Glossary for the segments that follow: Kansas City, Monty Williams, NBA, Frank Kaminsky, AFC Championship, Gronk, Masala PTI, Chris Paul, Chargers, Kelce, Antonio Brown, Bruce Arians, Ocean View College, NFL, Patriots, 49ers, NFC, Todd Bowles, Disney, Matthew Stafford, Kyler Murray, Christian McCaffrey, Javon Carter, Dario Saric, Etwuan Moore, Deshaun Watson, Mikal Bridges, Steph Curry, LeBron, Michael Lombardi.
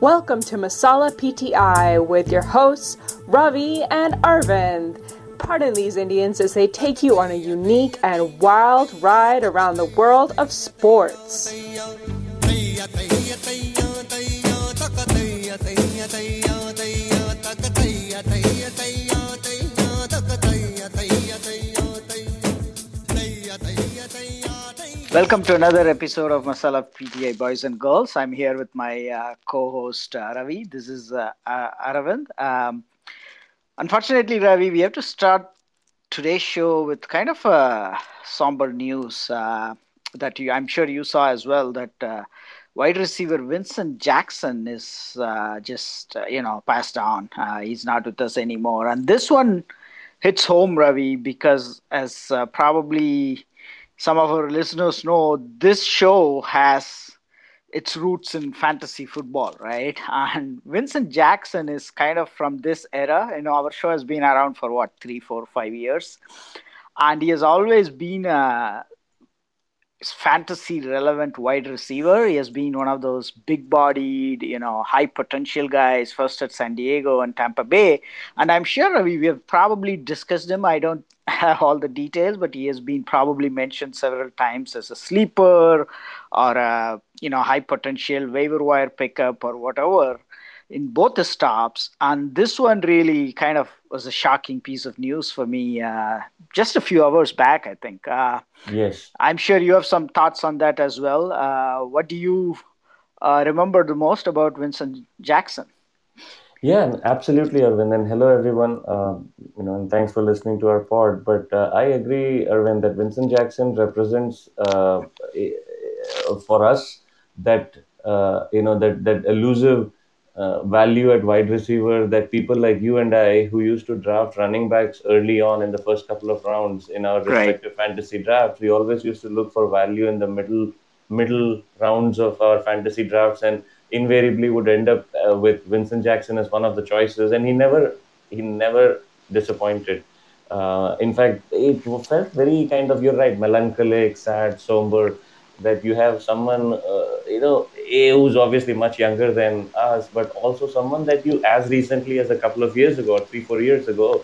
Welcome to Masala PTI with your hosts, Ravi and Arvind. Pardon these Indians as they take you on a unique and wild ride around the world of sports. Welcome to another episode of Masala PTA, boys and girls. I'm here with my co-host Ravi. This is Aravind. Unfortunately, Ravi, we have to start today's show with kind of a somber news that I'm sure you saw as well, that wide receiver Vincent Jackson is just passed on. He's not with us anymore. And this one hits home, Ravi, because as probably some of our listeners know, this show has its roots in fantasy football, right? And Vincent Jackson is kind of from this era. You know, our show has been around for, 3, 4, 5 years. And he has always been a fantasy-relevant wide receiver. He has been one of those big-bodied, high-potential guys, first at San Diego and Tampa Bay. And I'm sure we have probably discussed him. I don't have all the details, but he has been probably mentioned several times as a sleeper or a high potential waiver wire pickup or whatever in both the stops. And this one really kind of was a shocking piece of news for me just a few hours back, I think. Yes. I'm sure you have some thoughts on that as well. What do you remember the most about Vincent Jackson? Yeah, absolutely, Arvind. And hello, everyone. And thanks for listening to our pod. But I agree, Arvind, that Vincent Jackson represents for us that, that elusive value at wide receiver that people like you and I, who used to draft running backs early on in the first couple of rounds in our respective fantasy drafts, we always used to look for value in the middle rounds of our fantasy drafts, and invariably would end up with Vincent Jackson as one of the choices, and he never disappointed. In fact, it felt very kind of, you're right, melancholic, sad, somber, that you have someone, who's obviously much younger than us, but also someone that you, as recently as a couple of years ago, 3-4 years ago,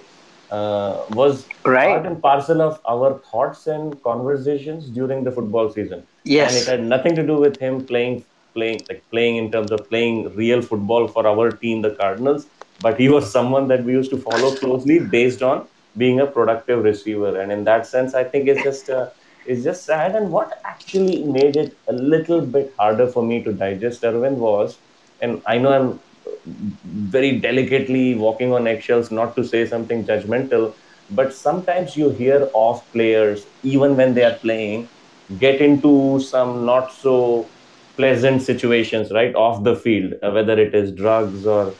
was part and parcel of our thoughts and conversations during the football season. Yes. And it had nothing to do with him playing in terms of playing real football for our team, the Cardinals, but he was someone that we used to follow closely based on being a productive receiver. And in that sense, I think it's just sad. And what actually made it a little bit harder for me to digest, Arvind, was, and I know I'm very delicately walking on eggshells not to say something judgmental, but sometimes you hear of players, even when they are playing, get into some not so pleasant situations, right, off the field, whether it is drugs or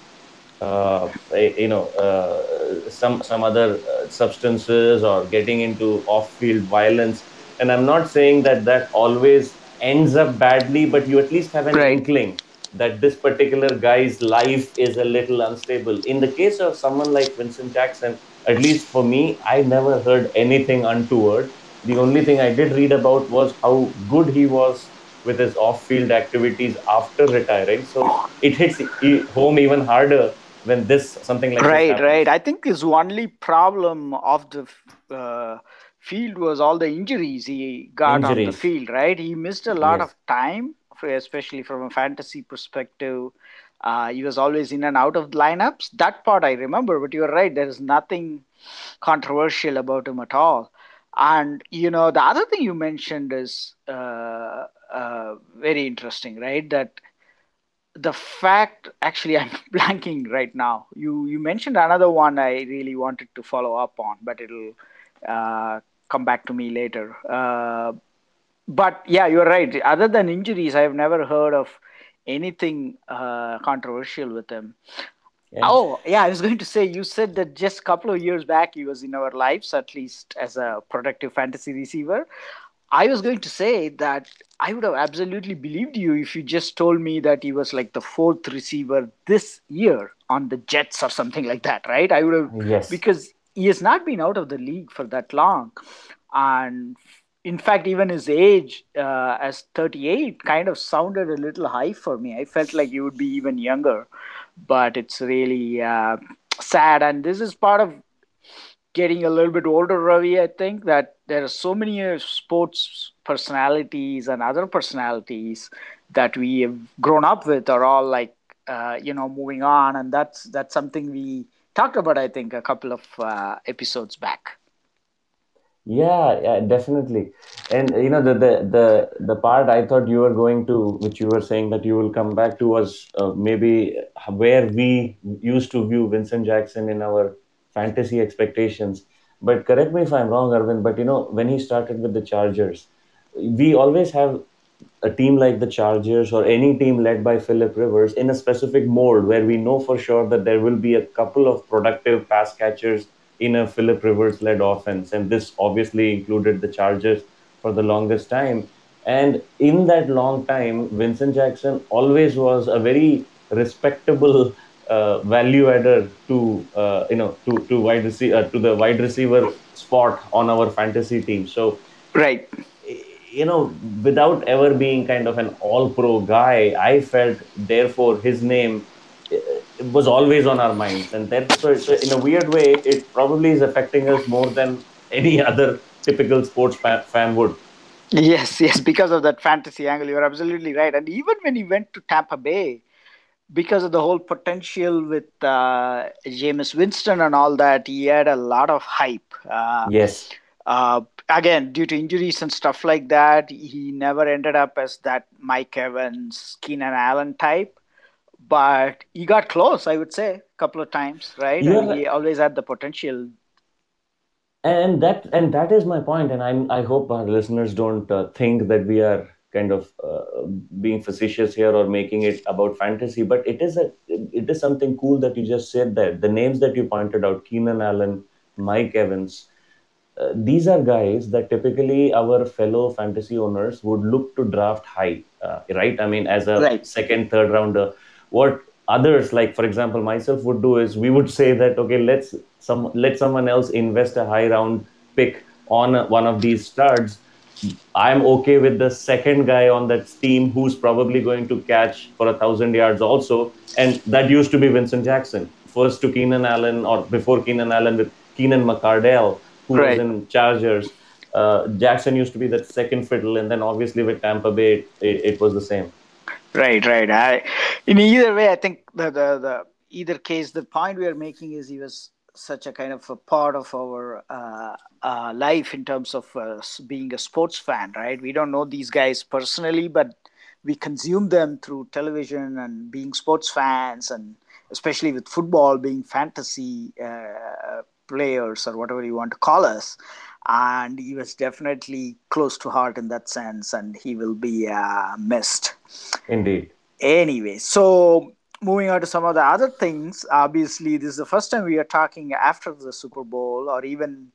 some other substances or getting into off-field violence. And I'm not saying that always ends up badly, but you at least have an inkling that this particular guy's life is a little unstable. In the case of someone like Vincent Jackson, at least for me, I never heard anything untoward. The only thing I did read about was how good he was with his off-field activities after retiring. So it hits home even harder when something like this happens. Right. I think his only problem of the field was all the injuries he got on the field, right? He missed a lot of time, especially from a fantasy perspective. He was always in and out of lineups. That part I remember, but you're right. There is nothing controversial about him at all. And, the other thing you mentioned is very interesting, right? That the fact, actually, I'm blanking right now. You mentioned another one I really wanted to follow up on, but it'll come back to me later. But yeah, you're right. Other than injuries, I've never heard of anything controversial with him. Yes. Oh, yeah, I was going to say, you said that just a couple of years back, he was in our lives, at least as a productive fantasy receiver. I was going to say that I would have absolutely believed you if you just told me that he was like the 4th receiver this year on the Jets or something like that, right? I would have, because he has not been out of the league for that long. And in fact, even his age as 38 kind of sounded a little high for me. I felt like he would be even younger, but it's really sad. And this is part of getting a little bit older, Ravi. I think that there are so many sports personalities and other personalities that we have grown up with are all like, moving on. And that's something we talked about, I think, a couple of episodes back. Yeah, definitely. And the part I thought you were going to, which you were saying that you will come back to, was maybe where we used to view Vincent Jackson in our fantasy expectations. But correct me if I'm wrong, Arvind, but when he started with the Chargers, we always have a team like the Chargers or any team led by Philip Rivers in a specific mold where we know for sure that there will be a couple of productive pass catchers in a Philip Rivers-led offense. And this obviously included the Chargers for the longest time. And in that long time, Vincent Jackson always was a very respectable value adder to the wide receiver spot on our fantasy team. So, right, without ever being kind of an all-pro guy, I felt therefore his name was always on our minds, and so in a weird way, it probably is affecting us more than any other typical sports fan would. Yes, because of that fantasy angle, you're absolutely right. And even when he went to Tampa Bay, because of the whole potential with Jameis Winston and all that, he had a lot of hype. Yes. Again, due to injuries and stuff like that, he never ended up as that Mike Evans, Keenan Allen type. But he got close, I would say, a couple of times, right? Yeah. And he always had the potential. And that is my point. And I hope our listeners don't think that we are kind of being facetious here or making it about fantasy. But it is something cool that you just said there. The names that you pointed out, Keenan Allen, Mike Evans, these are guys that typically our fellow fantasy owners would look to draft high, right? I mean, as a second, third rounder. What others, like for example myself, would do is we would say that, okay, let someone else invest a high round pick on one of these studs. I'm okay with the second guy on that team who's probably going to catch for 1,000 yards also. And that used to be Vincent Jackson, first to Keenan Allen, or before Keenan Allen with Keenan McCardell, who was in Chargers. Jackson used to be that second fiddle, and then obviously with Tampa Bay, it was the same. Right. In either way, I think the either case, the point we are making is he was such a kind of a part of our life in terms of being a sports fan, right? We don't know these guys personally, but we consume them through television and being sports fans, and especially with football being fantasy players or whatever you want to call us. And he was definitely close to heart in that sense, and he will be missed. Indeed. Anyway, so moving on to some of the other things, obviously this is the first time we are talking after the Super Bowl, or even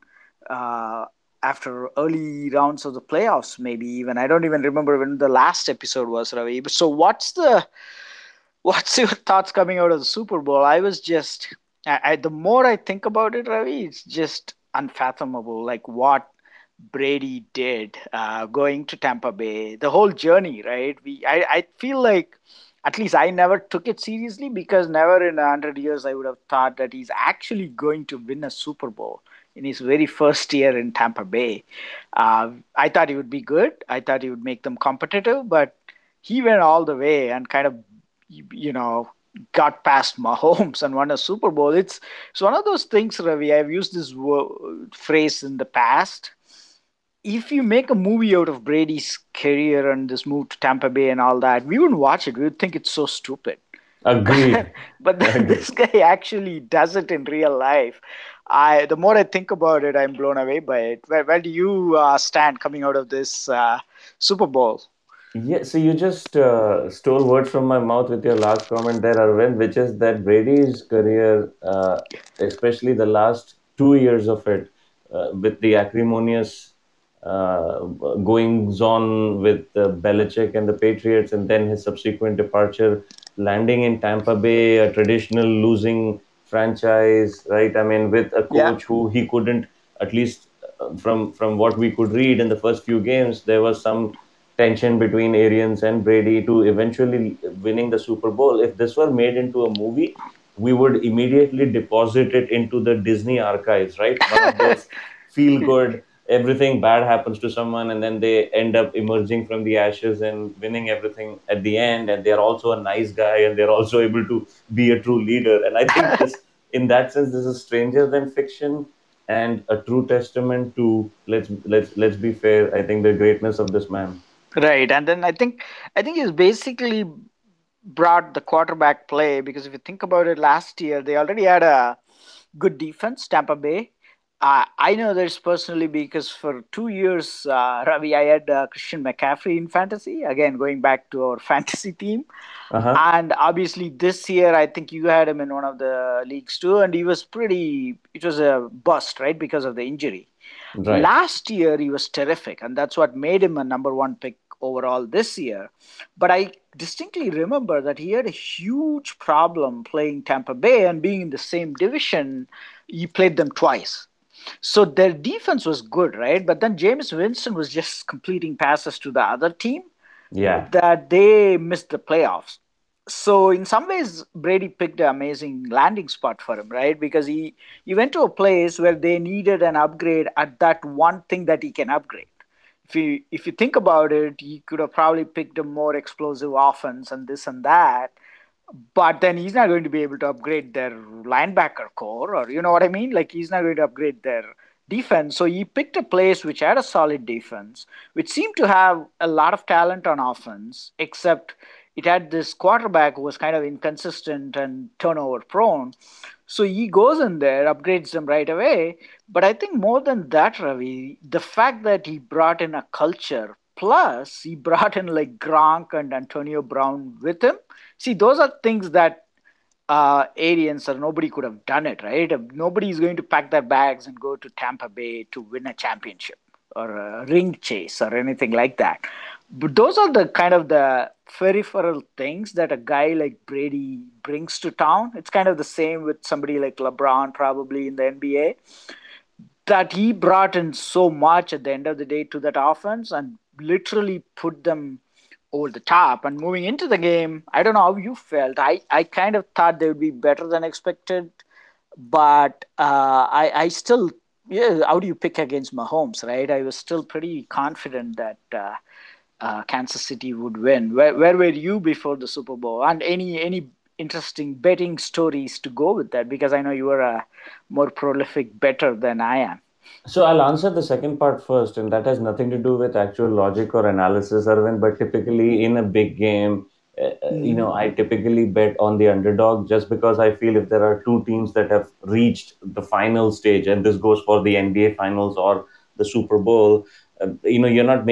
after early rounds of the playoffs, maybe even. I don't even remember when the last episode was, Ravi. So what's your thoughts coming out of the Super Bowl? I was just, the more I think about it, Ravi, it's just unfathomable, like what Brady did, going to Tampa Bay, the whole journey, right? I feel like, at least I never took it seriously, because never in 100 years I would have thought that he's actually going to win a Super Bowl in his very first year in Tampa Bay. I thought he would be good. I thought he would make them competitive, but he went all the way and kind of, got past Mahomes and won a Super Bowl. It's one of those things, Ravi. I've used this phrase in the past. If you make a movie out of Brady's career and this move to Tampa Bay and all that, we wouldn't watch it. We would think it's so stupid. Agreed. But this guy actually does it in real life. The more I think about it, I'm blown away by it. Where do you stand coming out of this Super Bowl? Yeah, so you just stole words from my mouth with your last comment there, Arvind, which is that Brady's career, especially the last 2 years of it, with the acrimonious goings-on with Belichick and the Patriots, and then his subsequent departure, landing in Tampa Bay, a traditional losing franchise, right? I mean, with a coach who he couldn't, at least from what we could read in the first few games, there was some tension between Arians and Brady to eventually winning the Super Bowl. If this were made into a movie, we would immediately deposit it into the Disney archives, right? One of those feel good, everything bad happens to someone and then they end up emerging from the ashes and winning everything at the end, and they're also a nice guy and they're also able to be a true leader. And I think this, in that sense, this is stranger than fiction and a true testament to, let's be fair, I think the greatness of this man. Right. And then I think he's basically brought the quarterback play, because if you think about it, last year they already had a good defense, Tampa Bay. I know this personally because for 2 years, Ravi, I had Christian McCaffrey in fantasy, again, going back to our fantasy team. Uh-huh. And obviously this year, I think you had him in one of the leagues too, and he was it was a bust, right, because of the injury. Right. Last year, he was terrific, and that's what made him a number one pick overall this year. But I distinctly remember that he had a huge problem playing Tampa Bay, and being in the same division, he played them twice. So their defense was good, right? But then Jameis Winston was just completing passes to the other team that they missed the playoffs. So in some ways, Brady picked an amazing landing spot for him, right? Because he went to a place where they needed an upgrade at that one thing that he can upgrade. If you think about it, he could have probably picked a more explosive offense and this and that. But then he's not going to be able to upgrade their linebacker core, or you know what I mean? Like, he's not going to upgrade their defense. So he picked a place which had a solid defense, which seemed to have a lot of talent on offense, except it had this quarterback who was kind of inconsistent and turnover prone. So he goes in there, upgrades them right away. But I think more than that, Ravi, the fact that he brought in a culture, plus he brought in like Gronk and Antonio Brown with him. See, those are things that Arians or nobody could have done it, right? Nobody is going to pack their bags and go to Tampa Bay to win a championship or a ring chase or anything like that. But those are the kind of the peripheral things that a guy like Brady brings to town. It's kind of the same with somebody like LeBron probably in the NBA, that he brought in so much at the end of the day to that offense and literally put them over the top. And moving into the game, I don't know how you felt. I kind of thought they would be better than expected, but I still, how do you pick against Mahomes, right? I was still pretty confident that Kansas City would win. Where were you before the Super Bowl? And any interesting betting stories to go with that? Because I know you are a more prolific better than I am. So I'll answer the second part first, and that has nothing to do with actual logic or analysis, Arvind, but typically in a big game, I typically bet on the underdog just because I feel if there are two teams that have reached the final stage, and this goes for the NBA Finals or the Super Bowl, you're not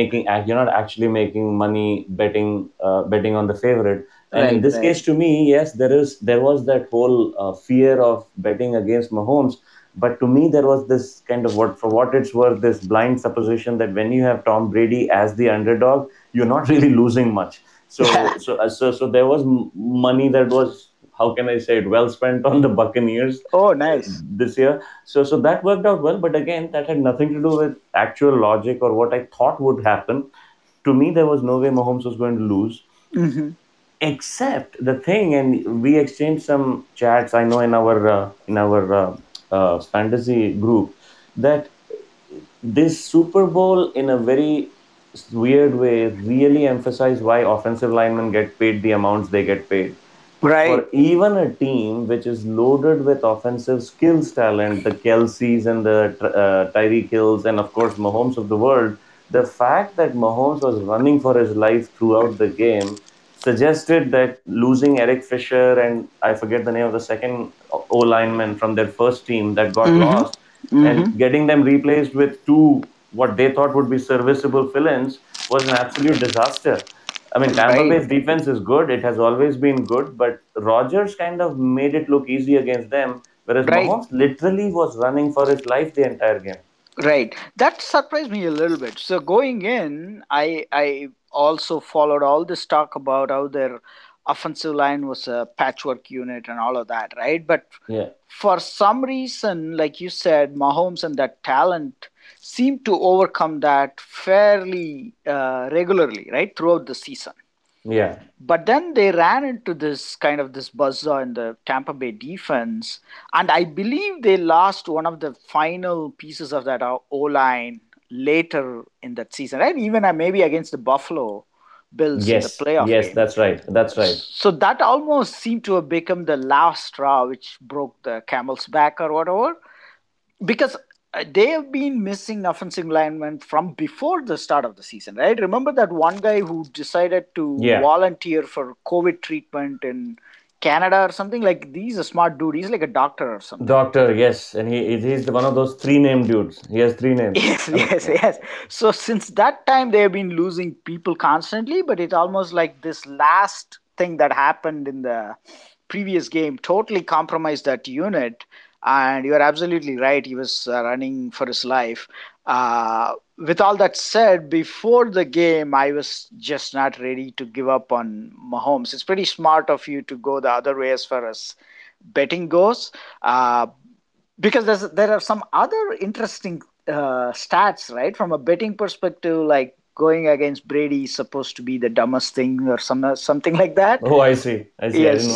actually making money betting on the favorite. And right, in this case, to me, yes, there was that whole fear of betting against Mahomes. But to me, there was this kind of, this blind supposition that when you have Tom Brady as the underdog, you're not really losing much. So there was money that was, how can I say it, well spent on the Buccaneers. Oh, nice. This year. So that worked out well. But again, that had nothing to do with actual logic or what I thought would happen. To me, there was no way Mahomes was going to lose. Mm-hmm. Except the thing, and we exchanged some chats, I know, in our fantasy group, that this Super Bowl in a very weird way really emphasized why offensive linemen get paid the amounts they get paid. Right. For even a team which is loaded with offensive skills talent, the Kelce's and the Tyreek Hills and of course Mahomes of the world, the fact that Mahomes was running for his life throughout the game suggested that losing Eric Fisher and I forget the name of the second O-lineman from their first team that got lost and getting them replaced with two what they thought would be serviceable fill-ins was an absolute disaster. I mean, Tampa Bay's defense is good. It has always been good, but Rodgers kind of made it look easy against them, whereas Mahomes literally was running for his life the entire game. Right. That surprised me a little bit. So going in, I also followed all this talk about how their offensive line was a patchwork unit and all of that, right? But for some reason, like you said, Mahomes and that talent seem to overcome that fairly regularly, right, throughout the season. Yeah. But then they ran into this kind of this buzzsaw in the Tampa Bay defense, and I believe they lost one of the final pieces of that O-line later in that season, right? Even maybe against the Buffalo Bills in the playoff game. That's right. So that almost seemed to have become the last straw which broke the camel's back or whatever, because they have been missing offensive linemen from before the start of the season, right? Remember that one guy who decided to volunteer for COVID treatment in Canada or something? Like, he's a smart dude. He's like a doctor or something. Doctor, yes. And he's one of those three-name dudes. He has three names. Yes. So since that time, they have been losing people constantly, but it's almost like this last thing that happened in the previous game totally compromised that unit. And you're absolutely right. He was running for his life. With all that said, before the game, I was just not ready to give up on Mahomes. It's pretty smart of you to go the other way as far as betting goes. Because there are some other interesting stats, right? From a betting perspective, like going against Brady is supposed to be the dumbest thing or something like that. Oh, I see. Yes,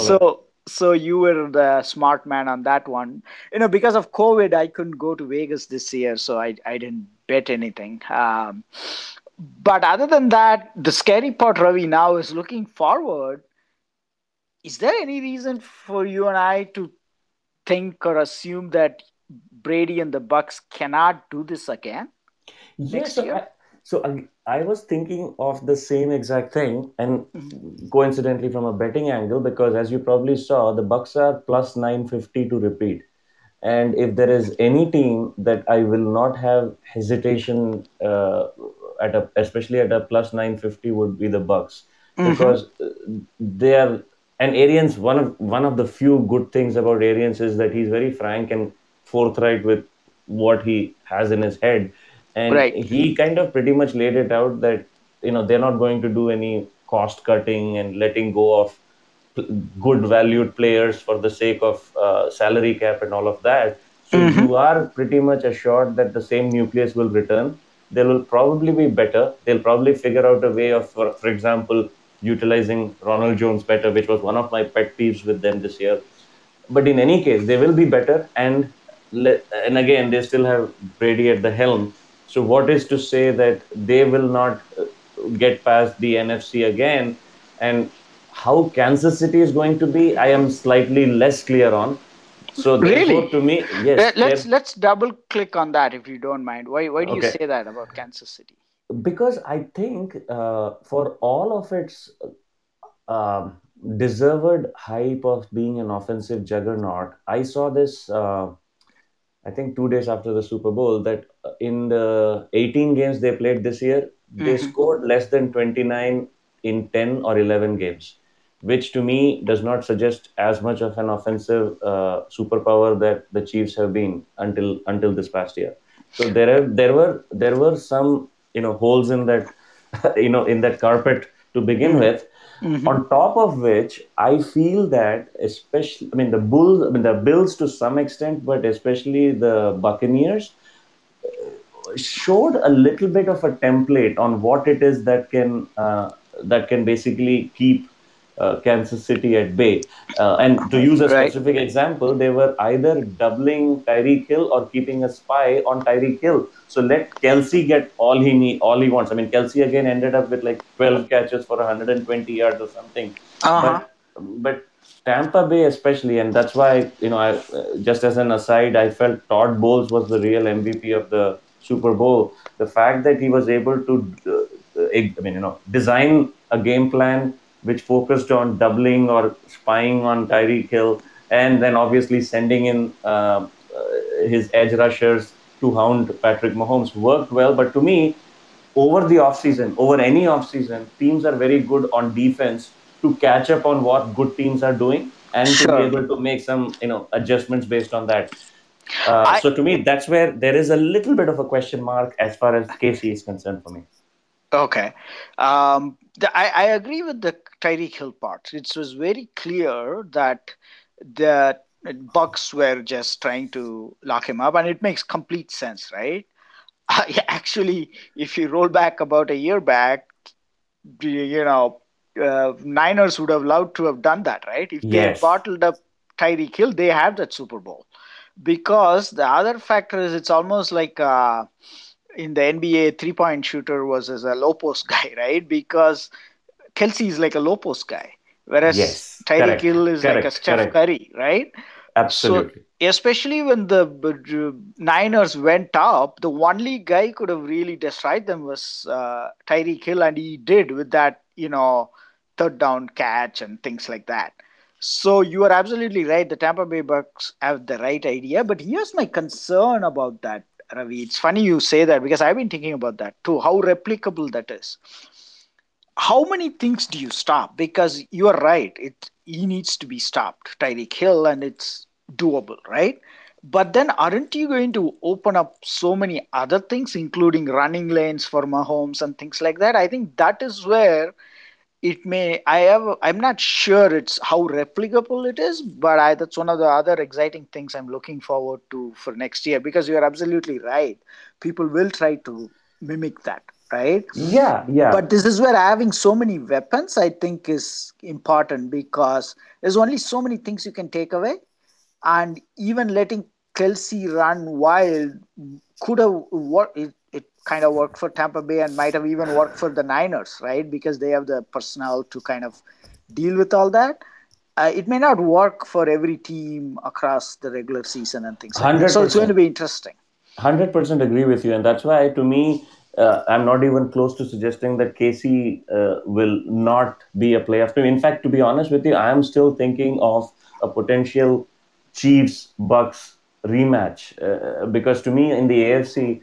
So you were the smart man on that one. You know, because of COVID, I couldn't go to Vegas this year, so I didn't bet anything. But other than that, the scary part, Ravi, now is looking forward. Is there any reason for you and I to think or assume that Brady and the Bucks cannot do this again next year? So I was thinking of the same exact thing, and coincidentally from a betting angle, because as you probably saw, the Bucks are plus 950 to repeat. And if there is any team that I will not have hesitation, especially at a plus 950, would be the Bucks, because they are, and Arians, one of the few good things about Arians is that he's very frank and forthright with what he has in his head. And he kind of pretty much laid it out that, you know, they're not going to do any cost cutting and letting go of good valued players for the sake of salary cap and all of that. So you are pretty much assured that the same nucleus will return. They will probably be better. They'll probably figure out a way of, for example, utilizing Ronald Jones better, which was one of my pet peeves with them this year. But in any case, they will be better. And again, they still have Brady at the helm. So what is to say that they will not get past the NFC again? And how Kansas City is going to be, I am slightly less clear on. So really? To me, yes. Let's double click on that if you don't mind. Why do you say that about Kansas City? Because I think for all of its deserved hype of being an offensive juggernaut, I saw this... I think 2 days after the Super Bowl, that in the 18 games they played this year, they scored less than 29 in 10 or 11 games, which to me does not suggest as much of an offensive superpower that the Chiefs have been until this past year. So there were some, you know, holes in that, you know, in that carpet to begin with. On top of which, I feel that especially, the Bills to some extent, but especially the Buccaneers showed a little bit of a template on what it is that can basically keep Kansas City at bay. And to use a specific example, they were either doubling Tyreek Hill or keeping a spy on Tyreek Hill. So let Kelce get all he wants. I mean, Kelce again ended up with like 12 catches for 120 yards or something. But Tampa Bay especially, and that's why, you know, I, just as an aside, I felt Todd Bowles was the real MVP of the Super Bowl. The fact that he was able to, design a game plan which focused on doubling or spying on Tyreek Hill, and then obviously sending in his edge rushers to hound Patrick Mahomes, worked well. But to me, over any offseason, teams are very good on defense to catch up on what good teams are doing and to be able to make some, you know, adjustments based on that. So to me, that's where there is a little bit of a question mark as far as KC is concerned for me. Okay. I agree with the Tyreek Hill part. It was very clear that the Bucks were just trying to lock him up, and it makes complete sense, right? Actually, if you roll back about a year back, Niners would have loved to have done that, right? If they had bottled up Tyreek Hill, they have that Super Bowl. Because the other factor is it's almost like in the NBA, three-point shooter was as a low-post guy, right? Because Kelce is like a low-post guy, whereas Tyreek Hill is like a Steph Curry, right? Absolutely. So, especially when the Niners went up, the only guy could have really destroyed them was Tyreek Hill, and he did with that, third down catch and things like that. So you are absolutely right. The Tampa Bay Bucks have the right idea, but here's my concern about that, Ravi. It's funny you say that because I've been thinking about that too, how replicable that is. How many things do you stop? Because you are right. He needs to be stopped, Tyreek Hill, and it's doable, right? But then aren't you going to open up so many other things, including running lanes for Mahomes and things like that? I think that is where it may – I'm not sure it's how replicable it is, but that's one of the other exciting things I'm looking forward to for next year, because you're absolutely right. People will try to mimic that. Right? Yeah. But this is where having so many weapons, I think, is important, because there's only so many things you can take away. And even letting Kelce run wild could have worked. It kind of worked for Tampa Bay and might have even worked for the Niners, right? Because they have the personnel to kind of deal with all that. It may not work for every team across the regular season and things like that. So it's going to be interesting. 100% agree with you. And that's why, to me, I'm not even close to suggesting that Casey will not be a playoff team. In fact, to be honest with you, I am still thinking of a potential Chiefs-Bucks rematch. Because to me, in the AFC,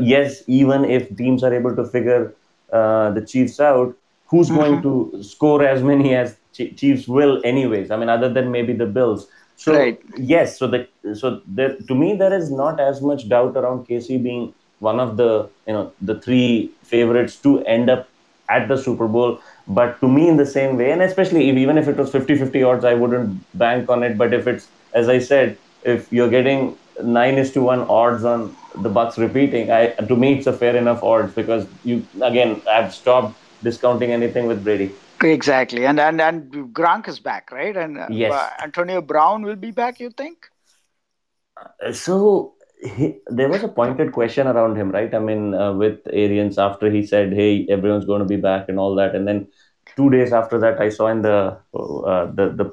yes, even if teams are able to figure the Chiefs out, who's going to score as many as Chiefs will anyways? I mean, other than maybe the Bills. So, yes, so to me, there is not as much doubt around Casey being one of the the three favorites to end up at the Super Bowl. But to me, in the same way, and especially even if it was 50-50 odds, I wouldn't bank on it. But if it's, as I said, if you're getting 9:1 odds on the Bucks repeating, to me it's a fair enough odds, because I've stopped discounting anything with Brady. Exactly, and Gronk is back, right? And Antonio Brown will be back. You think? There was a pointed question around him, right? I mean, with Arians, after he said, hey, everyone's going to be back and all that. And then 2 days after that, I saw in the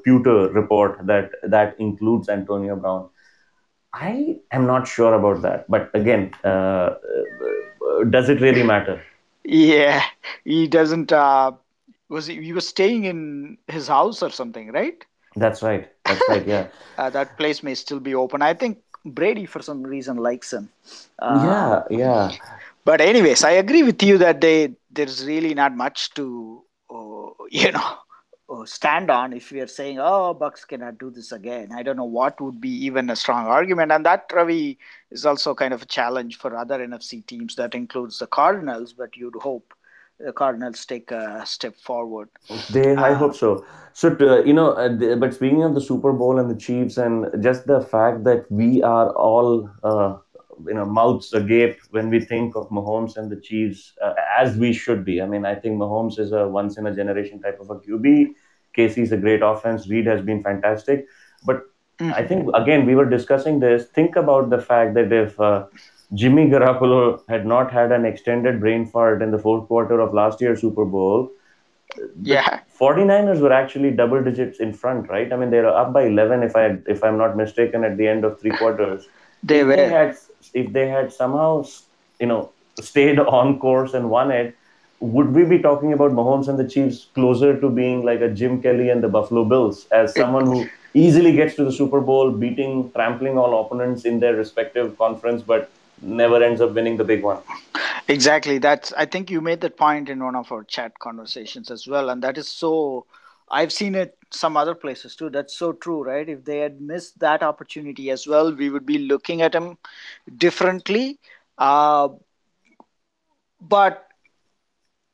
Pewter report that includes Antonio Brown. I am not sure about that. But again, does it really matter? Yeah, he doesn't. He was staying in his house or something, right? That's right, yeah. That place may still be open. I think Brady, for some reason, likes him. But anyways, I agree with you that there's really not much to, stand on if we are saying, Bucks cannot do this again. I don't know what would be even a strong argument. And that, Ravi, is also kind of a challenge for other NFC teams. That includes the Cardinals, but you'd hope the Cardinals take a step forward. I hope so. So, but speaking of the Super Bowl and the Chiefs, and just the fact that we are all, mouths agape when we think of Mahomes and the Chiefs, as we should be. I mean, I think Mahomes is a once-in-a-generation type of a QB. Casey's a great offense. Reed has been fantastic. But I think, again, we were discussing this. Think about the fact that if Jimmy Garoppolo had not had an extended brain fart in the fourth quarter of last year's Super Bowl, the 49ers were actually double digits in front, right? I mean, they were up by 11, if I'm not mistaken, at the end of three quarters. If they had somehow, stayed on course and won it, would we be talking about Mahomes and the Chiefs closer to being like a Jim Kelly and the Buffalo Bills, as someone who easily gets to the Super Bowl, trampling all opponents in their respective conference, but never ends up winning the big one? Exactly. I think you made that point in one of our chat conversations as well. And that is so, I've seen it some other places too. That's so true, right? If they had missed that opportunity as well, we would be looking at him differently. But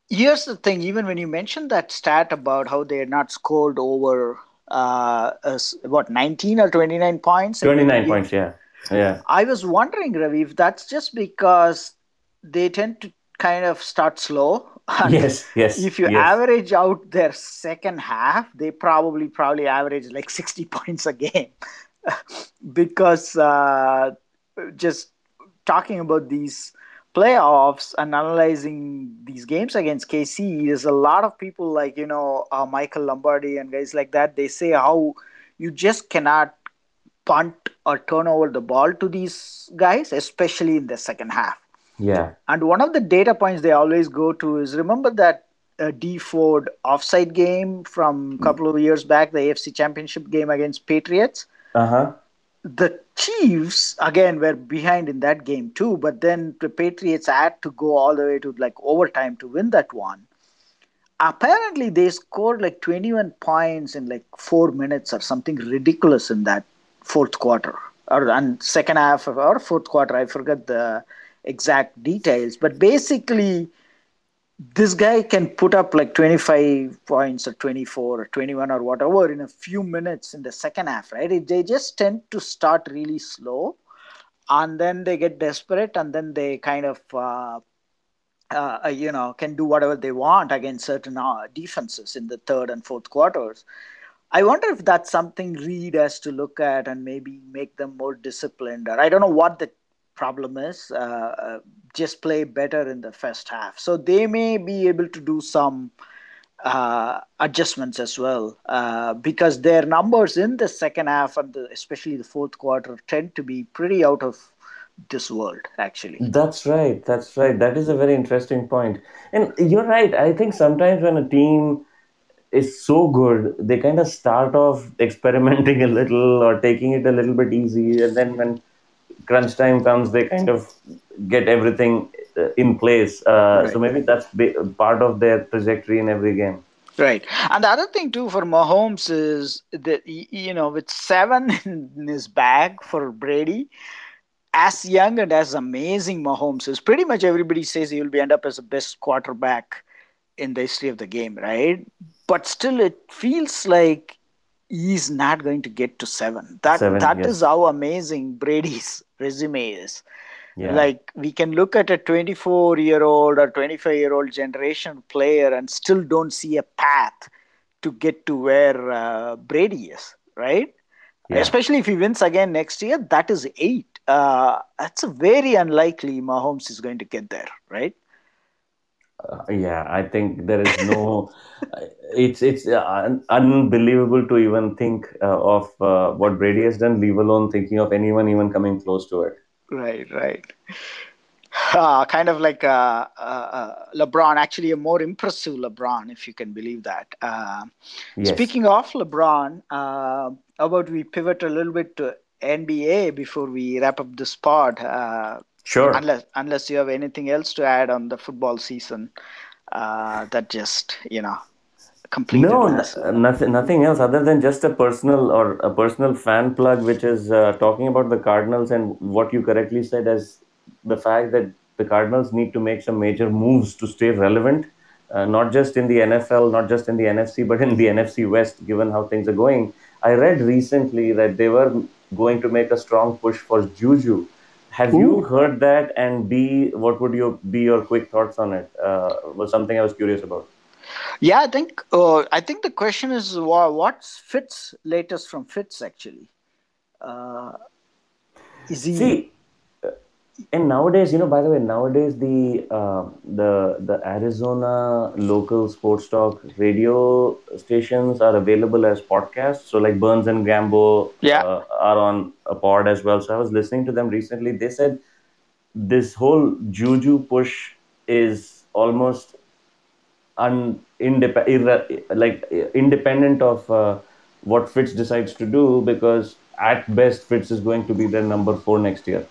here's the thing, even when you mentioned that stat about how they had not scored over 19 or 29 points? 29 points, yeah. I was wondering, Ravi, if that's just because they tend to kind of start slow. Yes. Average out their second half, they probably average like 60 points a game because just talking about these playoffs and analyzing these games against KC, there's a lot of people like, you know, Michael Lombardi and guys like that. They say how you just cannot punt or turn over the ball to these guys, especially in the second half. Yeah. And one of the data points they always go to is, remember that D Ford offside game from a couple of years back, the AFC Championship game against Patriots? Uh-huh. The Chiefs, again, were behind in that game too, but then the Patriots had to go all the way to like overtime to win that one. Apparently, they scored like 21 points in like 4 minutes or something ridiculous in that fourth quarter and second half or fourth quarter. I forgot the exact details, but basically this guy can put up like 25 points or 24 or 21 or whatever in a few minutes in the second half, right? They just tend to start really slow and then they get desperate and then they kind of, you know, can do whatever they want against certain defenses in the third and fourth quarters. I wonder if that's something Reed has to look at and maybe make them more disciplined. Or I don't know what the problem is, just play better in the first half. So they may be able to do some adjustments as well because their numbers in the second half and especially the fourth quarter tend to be pretty out of this world, actually. That's right. That is a very interesting point. And you're right. I think sometimes when a team is so good, they kind of start off experimenting a little or taking it a little bit easy. And then when crunch time comes, they kind of get everything in place. Right. So maybe that's part of their trajectory in every game. Right. And the other thing too for Mahomes is that, you know, with 7 in his bag for Brady, as young and as amazing Mahomes is, pretty much everybody says he will end up as the best quarterback in the history of the game, right? But still, it feels like he's not going to get to 7. That is how amazing Brady's resume is. Yeah. Like, we can look at a 24-year-old or 25-year-old generation player and still don't see a path to get to where Brady is, right? Yeah. Especially if he wins again next year, that is 8. That's very unlikely Mahomes is going to get there, right? Yeah, I think there is no... it's unbelievable to even think of what Brady has done, leave alone thinking of anyone even coming close to it. Right. Kind of like LeBron, actually a more impressive LeBron, if you can believe that. Yes. Speaking of LeBron, how about we pivot a little bit to NBA before we wrap up this pod? Sure. Unless you have anything else to add on the football season that just, you know, completed. No, nothing else other than just a personal fan plug, which is talking about the Cardinals and what you correctly said as the fact that the Cardinals need to make some major moves to stay relevant, not just in the NFL, not just in the NFC, but in the NFC West, given how things are going. I read recently that they were going to make a strong push for Juju. Have you heard that? And B, what would be your quick thoughts on it? Was something I was curious about. Yeah, I think the question is what's Fitz latest from Fitz actually? And nowadays, you know, by the way, the Arizona local sports talk radio stations are available as podcasts. So like Burns and Gambo are on a pod as well. So I was listening to them recently. They said this whole Juju push is almost independent of what Fitz decides to do, because at best Fitz is going to be their number 4 next year.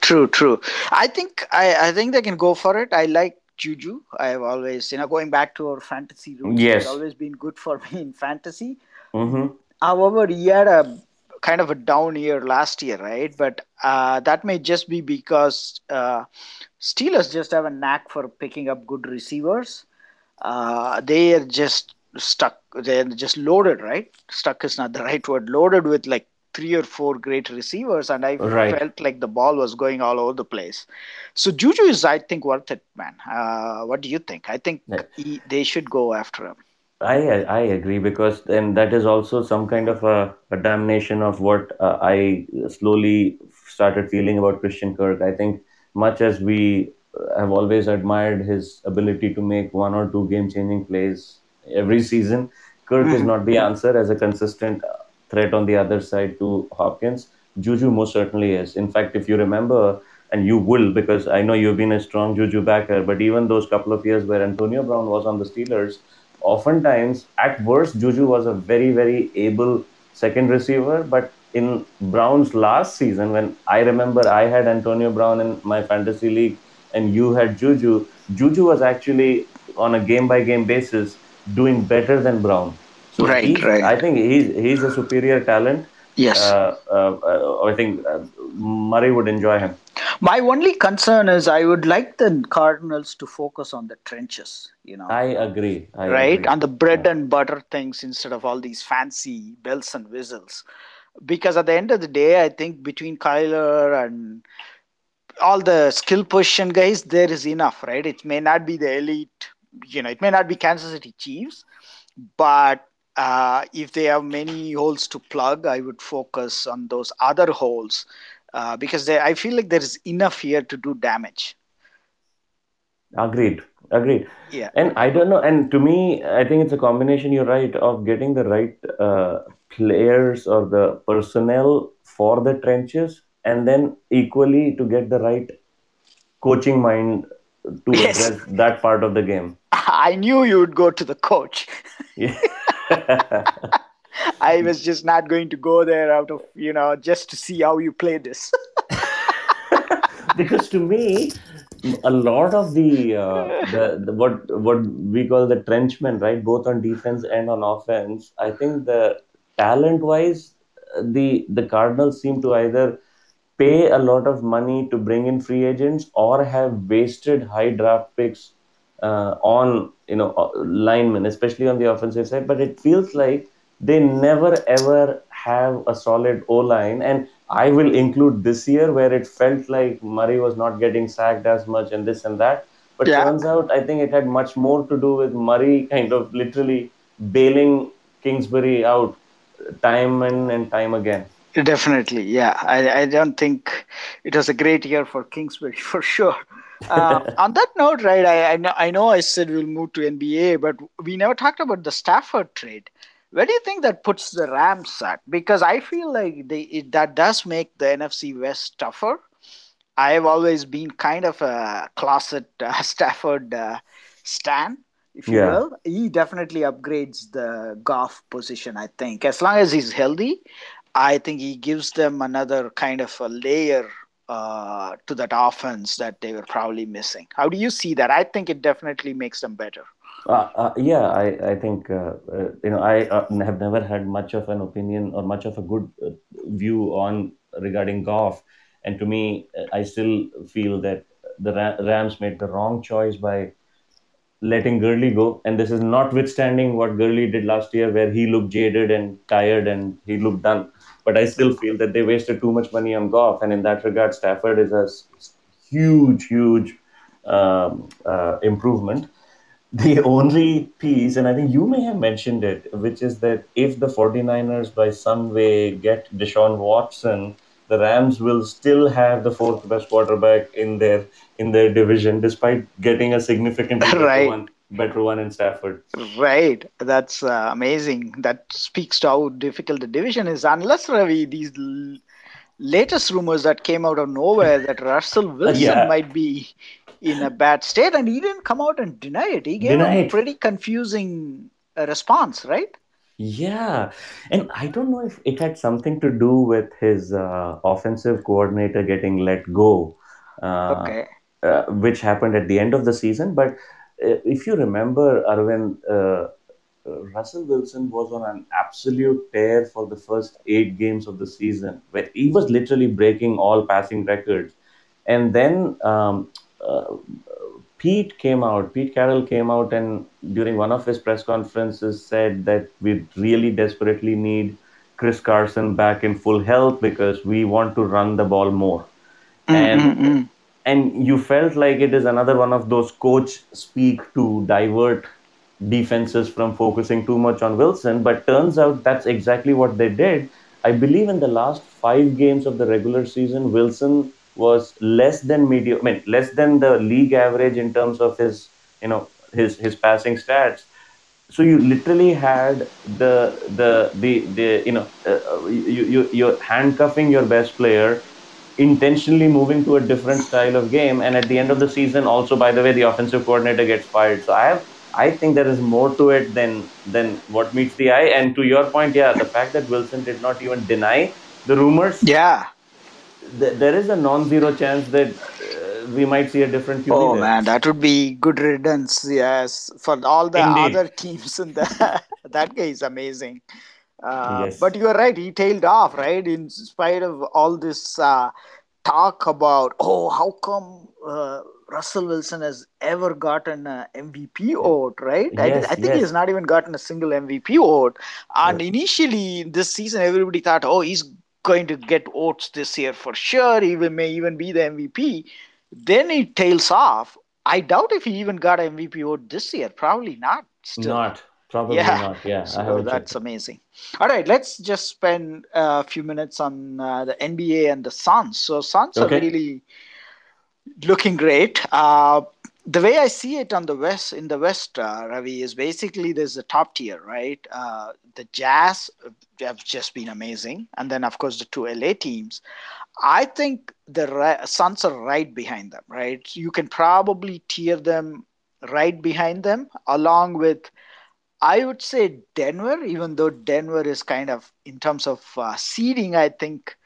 True. I think they can go for it. I like Juju. I have always, you know, going back to our fantasy room, It's always been good for me in fantasy. Mm-hmm. However, he had a kind of a down year last year, right? But that may just be because Steelers just have a knack for picking up good receivers. They are just stuck. They're just loaded, right? Stuck is not the right word. Loaded with like three or four great receivers, and I felt like the ball was going all over the place. So Juju is, I think, worth it, man. What do you think? I think they should go after him. I agree, because then that is also some kind of a damnation of what I slowly started feeling about Christian Kirk. I think much as we have always admired his ability to make one or two game-changing plays every season, Kirk is not the answer as a consistent threat on the other side to Hopkins. Juju most certainly is. In fact, if you remember, and you will, because I know you've been a strong Juju backer, but even those couple of years where Antonio Brown was on the Steelers, oftentimes, at worst, Juju was a very, very able second receiver. But in Brown's last season, when I remember I had Antonio Brown in my fantasy league and you had Juju, Juju was actually on a game-by-game basis doing better than Brown. So I think he's a superior talent. Yes. I think Murray would enjoy him. My only concern is I would like the Cardinals to focus on the trenches, you know. I agree. On the bread and butter things instead of all these fancy bells and whistles. Because at the end of the day, I think between Kyler and all the skill position guys, there is enough, right? It may not be the elite, you know, it may not be Kansas City Chiefs, but if they have many holes to plug, I would focus on those other holes. Because I feel like there is enough here to do damage. Agreed. Yeah. And I don't know. And to me, I think it's a combination, you're right, of getting the right players or the personnel for the trenches, and then equally to get the right coaching mind to address that part of the game. I knew you would go to the coach. Yeah. I was just not going to go there out of, you know, just to see how you play this. Because to me, a lot of the what we call the trenchmen, right, both on defense and on offense, I think the talent-wise, the Cardinals seem to either pay a lot of money to bring in free agents or have wasted high draft picks on, you know, linemen, especially on the offensive side. But it feels like they never ever have a solid O-line, and I will include this year where it felt like Murray was not getting sacked as much and this and that, but turns out I think it had much more to do with Murray kind of literally bailing Kingsbury out time and time again. Definitely, yeah. I don't think it was a great year for Kingsbury, for sure. On that note, right, I know I said we'll move to NBA, but we never talked about the Stafford trade. Where do you think that puts the Rams at? Because I feel like that does make the NFC West tougher. I have always been kind of a closet Stafford stan, if you will. He definitely upgrades the Goff position, I think. As long as he's healthy, I think he gives them another kind of a layer to that offense that they were probably missing. How do you see that? I think it definitely makes them better. I think, you know, I have never had much of an opinion or much of a good view on regarding Goff. And to me, I still feel that the Rams made the wrong choice by letting Gurley go. And this is notwithstanding what Gurley did last year, where he looked jaded and tired and he looked done. But I still feel that they wasted too much money on Goff. And in that regard, Stafford is a huge improvement. The only piece, and I think you may have mentioned it, which is that if the 49ers by some way get Deshaun Watson, the Rams will still have the fourth best quarterback in their division, despite getting a significantly better one in Stafford. Right. That's amazing. That speaks to how difficult the division is. Unless, Ravi, these latest rumors that came out of nowhere that Russell Wilson might be in a bad state, and he didn't come out and deny it. He gave a pretty confusing response, right? Yeah, and I don't know if it had something to do with his offensive coordinator getting let go, which happened at the end of the season. But if you remember, Arvind, Russell Wilson was on an absolute tear for the first 8 games of the season, where he was literally breaking all passing records. And then Pete Carroll came out and during one of his press conferences said that we really desperately need Chris Carson back in full health because we want to run the ball more. And you felt like it is another one of those coach speak to divert defenses from focusing too much on Wilson, but turns out that's exactly what they did. I believe in the last 5 games of the regular season, Wilson was less than mediocre, less than the league average in terms of his, his passing stats. So you literally had the you're handcuffing your best player, intentionally moving to a different style of game, and at the end of the season, also, by the way, the offensive coordinator gets fired. So I think there is more to it than what meets the eye. And to your point, yeah, the fact that Wilson did not even deny the rumors. Yeah, there is a non-zero chance that we might see a different QB. Oh man, that would be good riddance, yes, for all the other teams in the that guy is amazing. Yes. But you are right, he tailed off, right? In spite of all this talk about, how come Russell Wilson has ever gotten an MVP vote, right? Yes, I think he has not even gotten a single MVP vote. And initially this season, everybody thought, he's going to get votes this year for sure. He may even be the MVP. Then he tails off. I doubt if he even got an MVP vote this year. Probably not. Still. Probably not. So that's amazing. All right, let's just spend a few minutes on the NBA and the Suns. So Suns are really looking great. The way I see it on the West, in the West, Ravi, is basically there's a top tier, right? The Jazz have just been amazing. And then, of course, the two LA teams. I think the Suns are right behind them, right? You can probably tier them right behind them along with, I would say, Denver, even though Denver is kind of, in terms of seeding, I think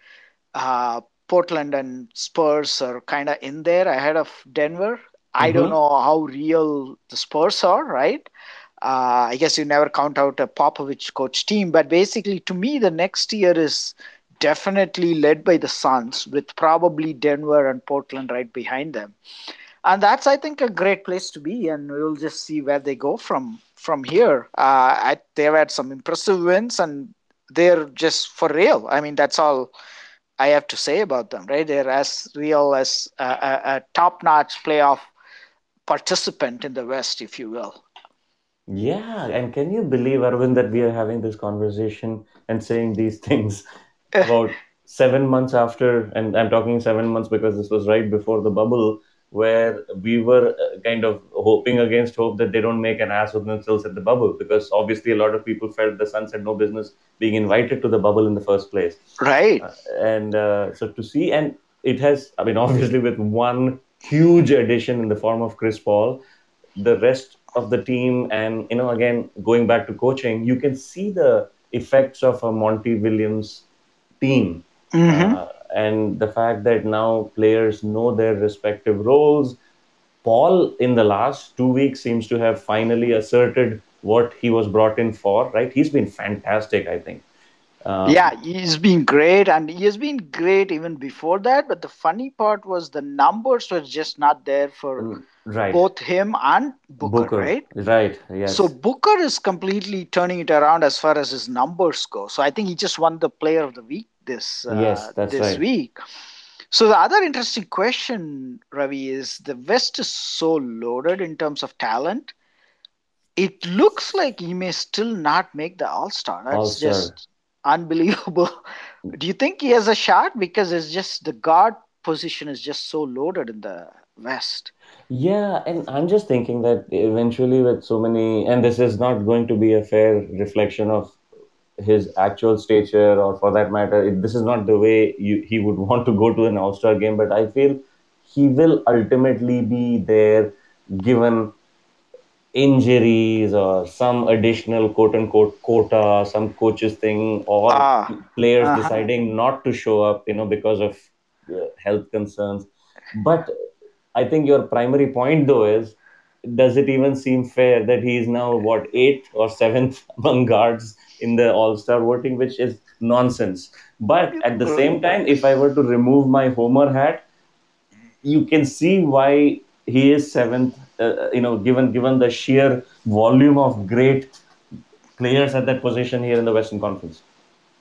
Portland and Spurs are kind of in there ahead of Denver. I don't know how real the Spurs are, right? I guess you never count out a Popovich coach team. But basically, to me, the next year is definitely led by the Suns, with probably Denver and Portland right behind them. And that's, I think, a great place to be. And we'll just see where they go from here. They've had some impressive wins, and they're just for real. I mean, that's all I have to say about them, right? They're as real as a top-notch playoff participant in the West, if you will. Yeah, and can you believe, Arvind, that we are having this conversation and saying these things about 7 months after, and I'm talking 7 months because this was right before the bubble, where we were kind of hoping against hope that they don't make an ass of themselves at the bubble, because obviously a lot of people felt the Suns had no business being invited to the bubble in the first place. Right. So to see, and it has, I mean, obviously with one huge addition in the form of Chris Paul, the rest of the team, and, again, going back to coaching, you can see the effects of a Monty Williams team. And the fact that now players know their respective roles. Paul, in the last 2 weeks, seems to have finally asserted what he was brought in for, right? He's been fantastic, I think. He's been great. And he has been great even before that. But the funny part was the numbers were just not there for both him and Booker, right? Right, yes. So Booker is completely turning it around as far as his numbers go. So I think he just won the Player of the Week this week. So the other interesting question, Ravi, is the West is so loaded in terms of talent. It looks like he may still not make the All-Star. That's just unbelievable. Do you think he has a shot? Because it's just the guard position is just so loaded in the West. Yeah, and I'm just thinking that eventually with so many, and this is not going to be a fair reflection of his actual stature, or for that matter, this is not the way he would want to go to an All-Star game, but I feel he will ultimately be there given injuries or some additional quote-unquote quota, some coaches thing, or players deciding not to show up, because of health concerns. But I think your primary point, though, is, does it even seem fair that he is now, 8th or 7th among guards in the All-Star voting, which is nonsense. But at the same time, if I were to remove my Homer hat, you can see why he is 7th, given the sheer volume of great players at that position here in the Western Conference.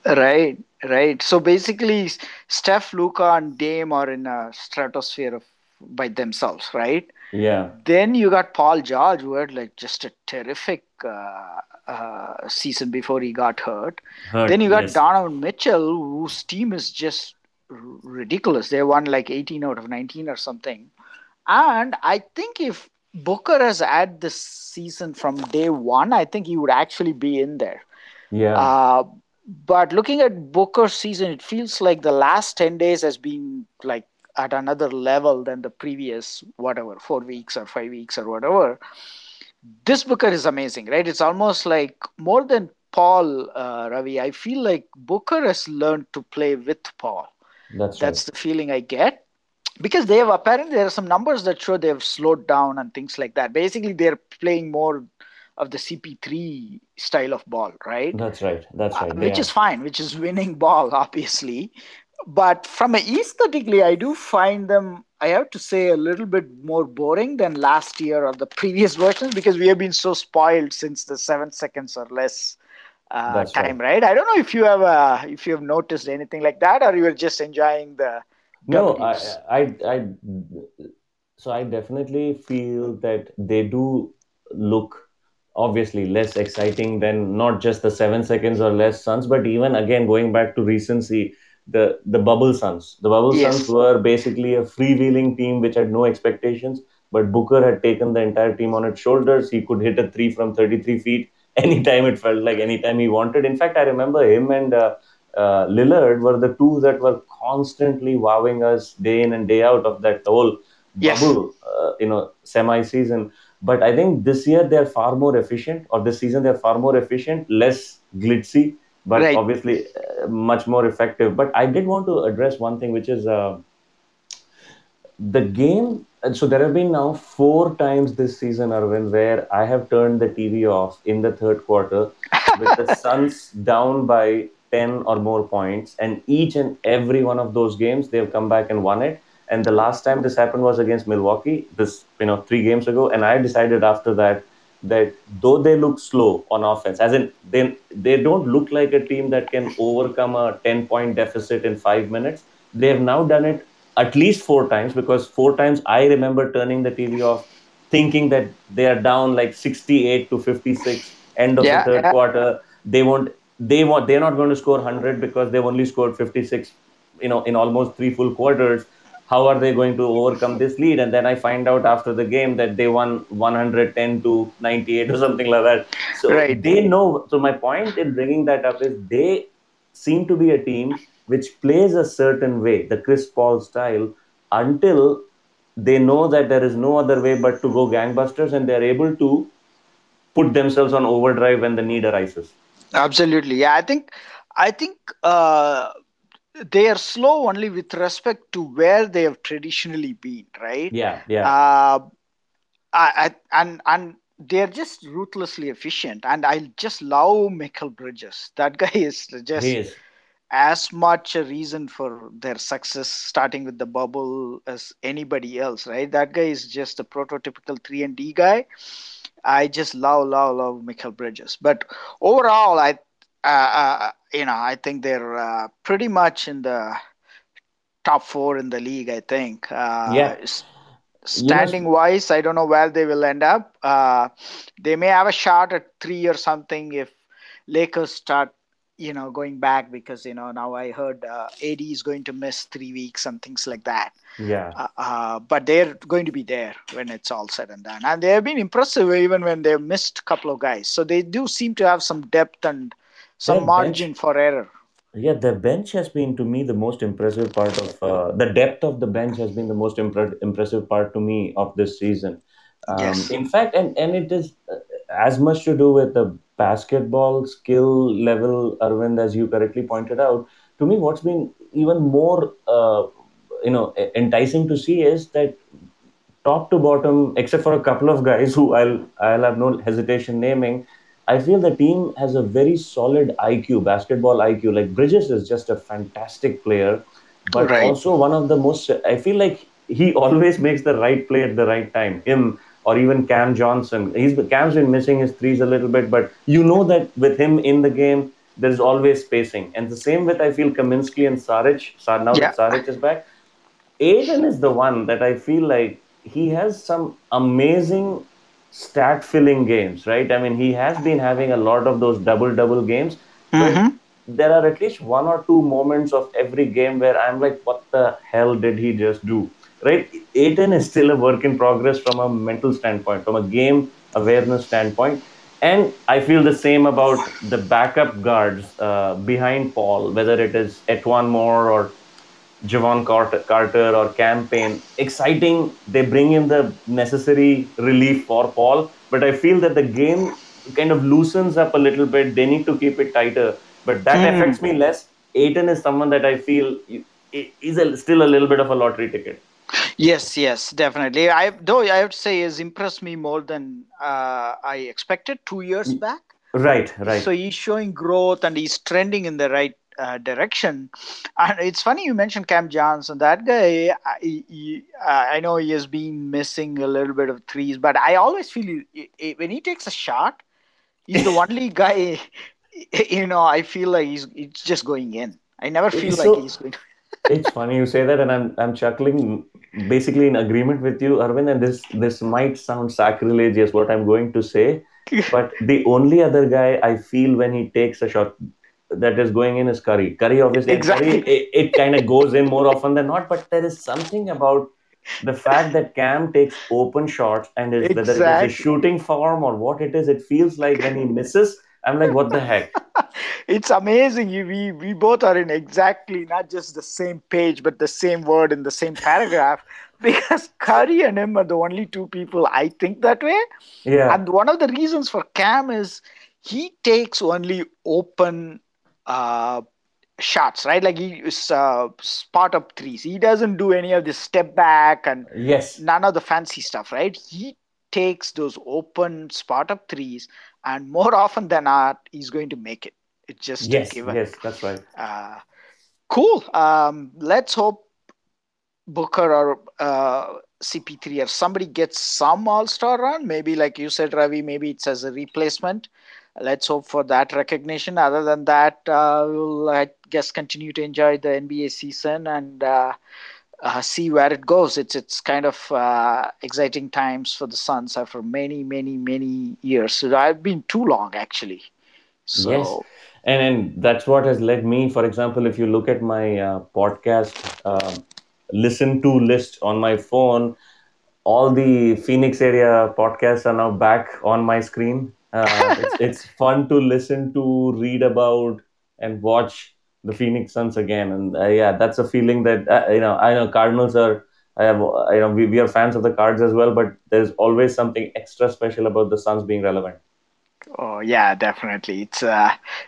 Right. So basically, Steph, Luka, and Dame are in a stratosphere of by themselves, right? Yeah. Then you got Paul George, who had like just a terrific season before he got hurt. Then you got Donovan Mitchell, whose team is just ridiculous. They won like 18 out of 19 or something. And I think if Booker has had this season from day one, I think he would actually be in there. Yeah. But looking at Booker's season, it feels like the last 10 days has been like at another level than the previous, whatever, 4 weeks or 5 weeks or whatever. This Booker is amazing, right? It's almost like more than Paul, Ravi. I feel like Booker has learned to play with Paul. That's the feeling I get. Because they have apparently, there are some numbers that show they've slowed down and things like that. Basically, they're playing more of the CP3 style of ball, right? That's right. Which is fine, which is winning ball, obviously. But from aesthetically, I do find them, I have to say, a little bit more boring than last year or the previous versions, because we have been so spoiled since the 7 seconds or less time, right? I don't know if you have noticed anything like that, or you were just enjoying the. No, I definitely feel that they do look obviously less exciting than not just the 7 seconds or less Suns, but even again going back to recency, the bubble Suns. The bubble Suns were basically a freewheeling team which had no expectations, but Booker had taken the entire team on its shoulders. He could hit a three from 33 feet anytime it felt like, anytime he wanted. In fact, I remember him and Lillard were the two that were constantly wowing us day in and day out of that whole bubble, semi-season. But I think this season they're far more efficient, less glitzy, but obviously much more effective. But I did want to address one thing, which is the game. So there have been now 4 times this season, Arvind, where I have turned the TV off in the third quarter with the Suns down by 10 or more points, and each and every one of those games they've come back and won it. And the last time this happened was against Milwaukee, 3 games ago. And I decided after that though they look slow on offense, as in they don't look like a team that can overcome a 10-point deficit in 5 minutes, they have now done it at least 4 times, because 4 times I remember turning the TV off thinking that they are down like 68 to 56 end of the third quarter. They're not going to score 100 because they've only scored 56, in almost 3 full quarters. How are they going to overcome this lead? And then I find out after the game that they won 110 to 98 or something like that. So they know. So my point in bringing that up is they seem to be a team which plays a certain way, the Chris Paul style, until they know that there is no other way but to go gangbusters, and they're able to put themselves on overdrive when the need arises. Absolutely. Yeah, I think they are slow only with respect to where they have traditionally been, right? Yeah, yeah. And they're just ruthlessly efficient. And I just love Mikal Bridges. That guy is just as much a reason for their success, starting with the bubble, as anybody else, right? That guy is just a prototypical 3-and-D guy. I just love Mikal Bridges. But overall, I think they're pretty much in the top 4 in the league, I think. Standing-wise, I don't know where they will end up. They may have a shot at 3 or something if Lakers start, going back, because, now I heard AD is going to miss 3 weeks and things like that. Yeah. But they're going to be there when it's all said and done. And they have been impressive even when they've missed a couple of guys. So they do seem to have some depth and some margin for error. Yeah, the bench has been, to me, the most impressive part of... the depth of the bench has been the most impressive part to me of this season. In fact, and it is as much to do with the basketball skill level, Arvind, as you correctly pointed out. To me, what's been even more enticing to see is that top to bottom, except for a couple of guys who I'll have no hesitation naming, I feel the team has a very solid IQ, basketball IQ. Like Bridges is just a fantastic player, but also one of the most, I feel like he always makes the right play at the right time. Him, or even Cam Johnson. Cam's been missing his threes a little bit, but that with him in the game, there is always spacing. And the same with, I feel, Kaminsky and Saric. Now that Saric is back, Ayton is the one that I feel like he has some amazing stat-filling games, right? I mean, he has been having a lot of those double-double games. Mm-hmm. But there are at least one or two moments of every game where I'm like, what the hell did he just do? Right? Ayton is still a work in progress from a mental standpoint, from a game awareness standpoint. And I feel the same about the backup guards behind Paul, whether it is Etwan Moore or Javon Carter or Cam Payne. Exciting. They bring in the necessary relief for Paul. But I feel that the game kind of loosens up a little bit. They need to keep it tighter. But that affects me less. Ayton is someone that I feel is still a little bit of a lottery ticket. Yes, definitely. I have to say, has impressed me more than I expected 2 years back. Right. So he's showing growth and he's trending in the right direction. And it's funny you mentioned Cam Johnson. That guy, I know he has been missing a little bit of threes, but I always feel when he takes a shot, he's the only guy, I feel like it's just going in. I never feel like he's going to. It's funny you say that, and I'm chuckling, basically in agreement with you, Arvind, and this might sound sacrilegious what I'm going to say, but the only other guy I feel when he takes a shot that is going in is Curry. Curry, obviously, exactly. It kind of goes in more often than not, but there is something about the fact that Cam takes open shots and whether it is his shooting form or what it is, it feels like when he misses, I'm like, what the heck? It's amazing. We both are in exactly not just the same page, but the same word in the same paragraph. Because Curry and him are the only two people I think that way. Yeah. And one of the reasons for Cam is he takes only open shots, right? Like he spot up threes. He doesn't do any of this step back and none of the fancy stuff, right? He takes those open spot up threes. And more often than not, he's going to make it. It's just a given. Yes, that's right. Cool. Let's hope Booker or CP3 or somebody gets some all-star run. Maybe like you said, Ravi, maybe it's as a replacement. Let's hope for that recognition. Other than that, we'll, I guess, continue to enjoy the NBA season and see where it goes. It's kind of exciting times for the Suns after many, many, many years. So I've been too long, actually. So. Yes, and that's what has led me. For example, if you look at my podcast listen to list on my phone, all the Phoenix area podcasts are now back on my screen. It's fun to listen to, read about, and watch the Phoenix Suns again, and that's a feeling that I know Cardinals are. We are fans of the Cards as well, but there's always something extra special about the Suns being relevant. Oh, yeah, definitely. It's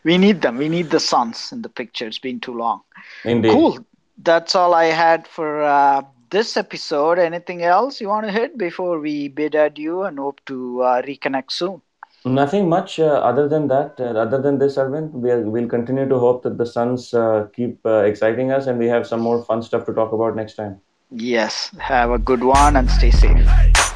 we need them. We need the Suns in the picture. It's been too long. Indeed. Cool. That's all I had for this episode. Anything else you want to hit before we bid adieu and hope to reconnect soon? Nothing much other than that. Other than this, Arvind, we'll continue to hope that the Suns keep exciting us and we have some more fun stuff to talk about next time. Yes. Have a good one and stay safe.